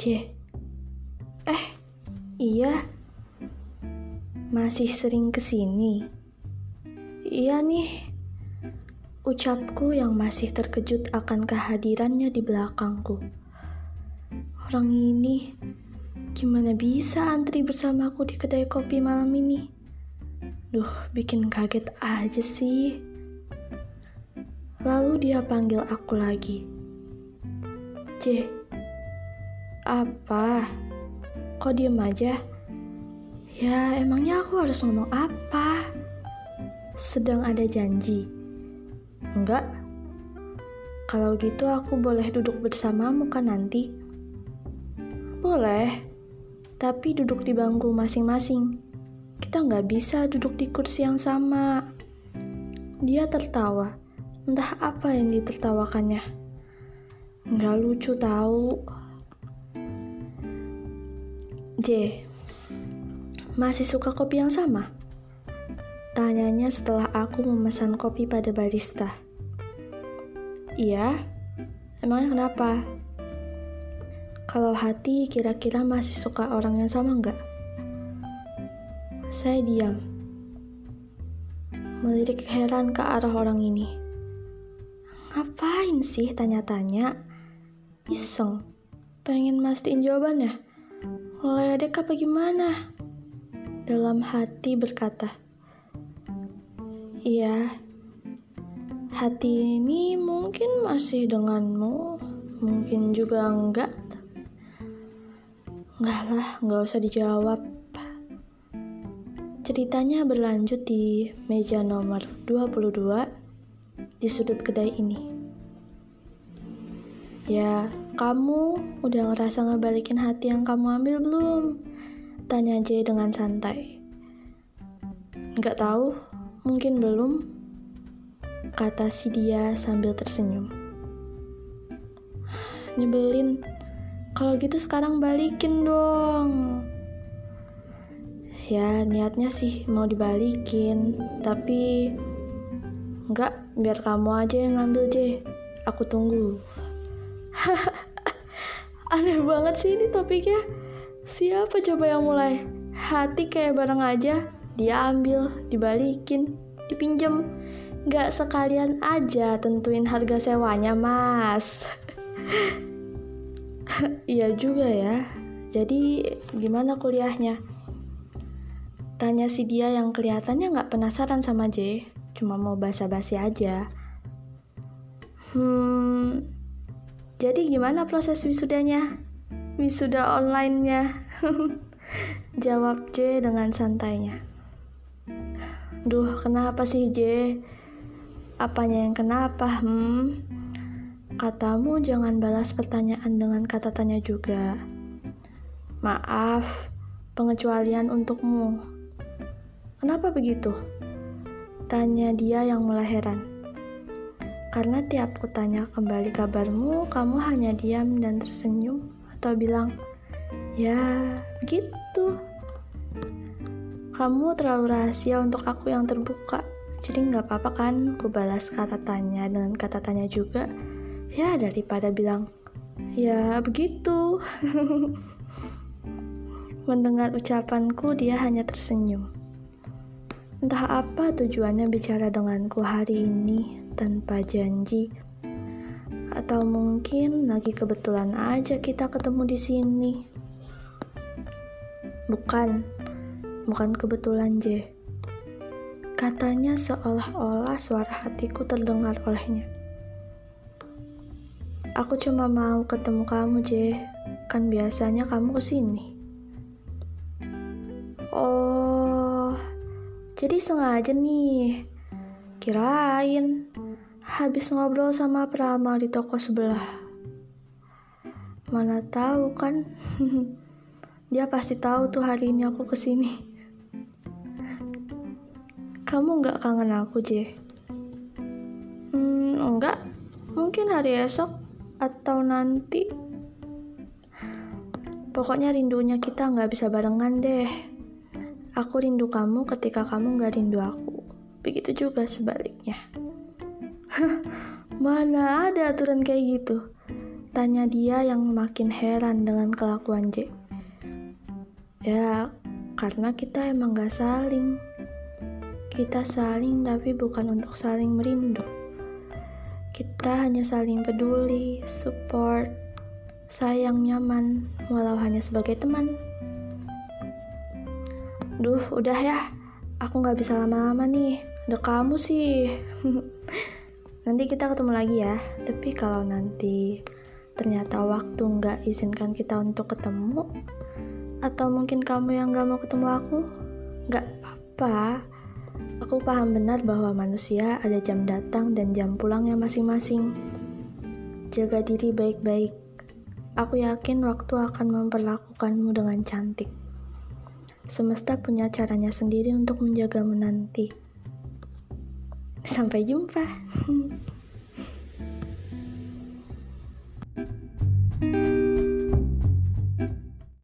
C. Iya. Masih sering kesini? Iya nih. Ucapku yang masih terkejut akan kehadirannya di belakangku. Orang ini gimana bisa antri bersamaku di kedai kopi malam ini? Duh, bikin kaget aja sih. Lalu dia panggil aku lagi. C. Apa? Kok diem aja? Ya, emangnya aku harus ngomong apa? Sedang ada janji? Enggak. Kalau gitu aku boleh duduk bersamamu kan nanti? Boleh. Tapi duduk di bangku masing-masing. Kita nggak bisa duduk di kursi yang sama. Dia tertawa. Entah apa yang ditertawakannya. Nggak lucu tahu. J. Masih suka kopi yang sama? Tanyanya setelah aku memesan kopi pada barista. Iya? Emangnya kenapa? Kalau hati kira-kira masih suka orang yang sama enggak? Saya diam. Melirik heran ke arah orang ini. Ngapain sih tanya-tanya? Iseng. Pengen mastiin jawabannya. Ledek apa gimana? Dalam hati berkata. Iya. Hati ini mungkin masih denganmu. Mungkin juga enggak. Enggak lah, enggak usah dijawab. Ceritanya berlanjut di meja nomor 22 di sudut kedai ini. Ya, kamu udah ngerasa ngebalikin hati yang kamu ambil belum? Tanya J dengan santai. Enggak tahu, mungkin belum, kata si dia sambil tersenyum. Nyebelin. Kalau gitu sekarang balikin dong. Ya, niatnya sih mau dibalikin, tapi enggak, biar kamu aja yang ngambil, J. Aku tunggu. Aneh banget sih ini topiknya. Siapa coba yang mulai? Hati kayak barang aja, dia ambil, dibalikin, dipinjam. Enggak sekalian aja tentuin harga sewanya, Mas. Iya juga ya. Jadi gimana kuliahnya? Tanya si dia yang kelihatannya nggak penasaran sama J, cuma mau basa-basi aja. Jadi gimana proses wisudanya? Wisuda online-nya? Jawab J dengan santainya. Duh, kenapa sih J? Apanya yang kenapa? Katamu jangan balas pertanyaan dengan kata tanya juga. Maaf, pengecualian untukmu. Kenapa begitu? Tanya dia yang mulai heran. Karena tiap kutanya kembali kabarmu, kamu hanya diam dan tersenyum atau bilang, ya, begitu. Kamu terlalu rahasia untuk aku yang terbuka. Jadi nggak apa-apa kan, ku balas kata tanya dengan kata tanya juga. Ya, daripada bilang, ya, begitu. Mendengar ucapanku, dia hanya tersenyum. Entah apa tujuannya bicara denganku hari ini tanpa janji. Atau mungkin lagi kebetulan aja kita ketemu di sini. Bukan kebetulan, J. Katanya seolah-olah suara hatiku terdengar olehnya. Aku cuma mau ketemu kamu, J. Kan biasanya kamu kesini. Oh, jadi sengaja nih. Kirain habis ngobrol sama Prama di toko sebelah. Mana tahu kan. Dia pasti tahu tuh hari ini aku kesini. Kamu nggak kangen aku, J? Enggak. Mungkin hari esok atau nanti. Pokoknya rindunya kita nggak bisa barengan deh. Aku rindu kamu ketika kamu nggak rindu aku. Begitu juga sebaliknya. Mana ada aturan kayak gitu. Tanya dia yang makin heran dengan kelakuan J. Ya, karena kita emang gak saling. Kita saling tapi bukan untuk saling merindu. Kita hanya saling peduli, support, sayang, nyaman, walau hanya sebagai teman. Duh, udah ya. Aku gak bisa lama-lama nih. Ada kamu sih. Nanti kita ketemu lagi ya. Tapi kalau nanti ternyata waktu gak izinkan kita untuk ketemu, atau mungkin kamu yang gak mau ketemu aku, gak apa-apa. Aku paham benar bahwa manusia ada jam datang dan jam pulangnya masing-masing. Jaga diri baik-baik. Aku yakin waktu akan memperlakukanmu dengan cantik. Semesta punya caranya sendiri untuk menjagamu nanti. Sampai jumpa.